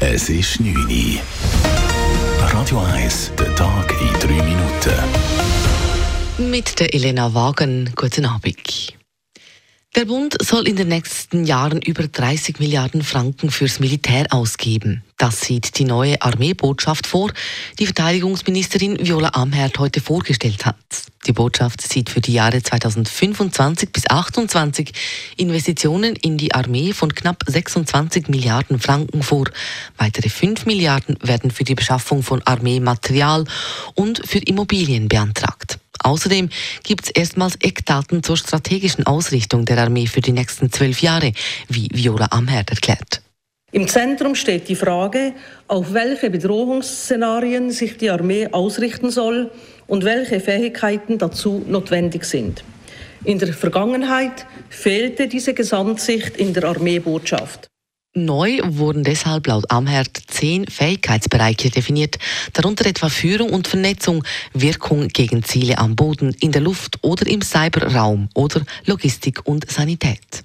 Es ist 9 Uhr. Radio 1, der Tag in 3 Minuten. Mit der Elena Wagen. Guten Abend. Der Bund soll in den nächsten Jahren über 30 Milliarden Franken fürs Militär ausgeben. Das sieht die neue Armeebotschaft vor, die Verteidigungsministerin Viola Amherd heute vorgestellt hat. Die Botschaft sieht für die Jahre 2025 bis 2028 Investitionen in die Armee von knapp 26 Milliarden Franken vor. Weitere 5 Milliarden werden für die Beschaffung von Armeematerial und für Immobilien beantragt. Außerdem gibt es erstmals Eckdaten zur strategischen Ausrichtung der Armee für die nächsten 12 Jahre, wie Viola Amherd erklärt. Im Zentrum steht die Frage, auf welche Bedrohungsszenarien sich die Armee ausrichten soll und welche Fähigkeiten dazu notwendig sind. In der Vergangenheit fehlte diese Gesamtsicht in der Armeebotschaft. Neu wurden deshalb laut Amherd 10 Fähigkeitsbereiche definiert, darunter etwa Führung und Vernetzung, Wirkung gegen Ziele am Boden, in der Luft oder im Cyberraum oder Logistik und Sanität.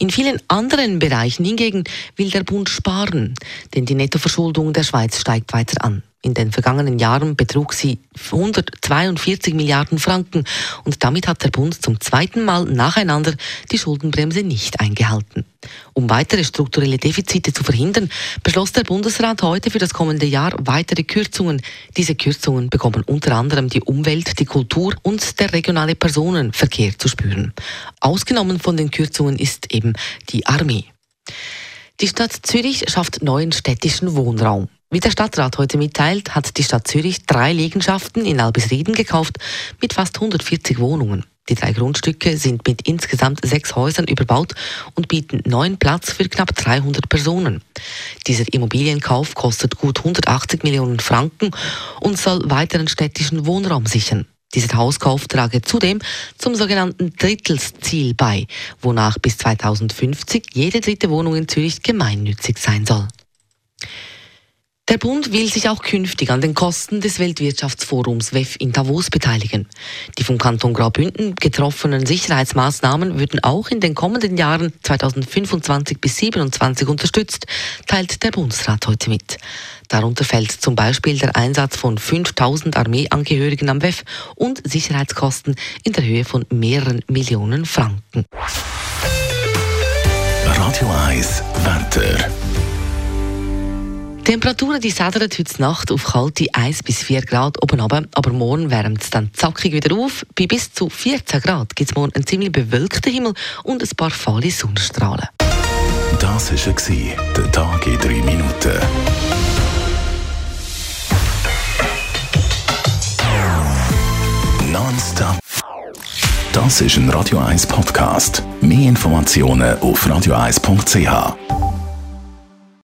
In vielen anderen Bereichen hingegen will der Bund sparen, denn die Nettoverschuldung der Schweiz steigt weiter an. In den vergangenen Jahren betrug sie 142 Milliarden Franken und damit hat der Bund zum zweiten Mal nacheinander die Schuldenbremse nicht eingehalten. Um weitere strukturelle Defizite zu verhindern, beschloss der Bundesrat heute für das kommende Jahr weitere Kürzungen. Diese Kürzungen bekommen unter anderem die Umwelt, die Kultur und der regionale Personenverkehr zu spüren. Ausgenommen von den Kürzungen ist eben die Armee. Die Stadt Zürich schafft neuen städtischen Wohnraum. Wie der Stadtrat heute mitteilt, hat die Stadt Zürich 3 Liegenschaften in Albisrieden gekauft mit fast 140 Wohnungen. Die 3 Grundstücke sind mit insgesamt 6 Häusern überbaut und bieten neuen Platz für knapp 300 Personen. Dieser Immobilienkauf kostet gut 180 Millionen Franken und soll weiteren städtischen Wohnraum sichern. Dieser Hauskauf trage zudem zum sogenannten Drittelsziel bei, wonach bis 2050 jede 3. Wohnung in Zürich gemeinnützig sein soll. Der Bund will sich auch künftig an den Kosten des Weltwirtschaftsforums WEF in Davos beteiligen. Die vom Kanton Graubünden getroffenen Sicherheitsmaßnahmen würden auch in den kommenden Jahren 2025 bis 2027 unterstützt, teilt der Bundesrat heute mit. Darunter fällt zum Beispiel der Einsatz von 5000 Armeeangehörigen am WEF und Sicherheitskosten in der Höhe von mehreren Millionen Franken. Radio 1, Wetter. Temperaturen, die sädern heute Nacht auf kalte 1 bis 4 Grad oben runter, aber morgen wärmt es dann zackig wieder auf. Bei bis zu 14 Grad gibt es morgen einen ziemlich bewölkten Himmel und ein paar fahle Sonnenstrahlen. Das war der Tag in 3 Minuten. Nonstop. Das ist ein Radio 1 Podcast. Mehr Informationen auf radio1.ch.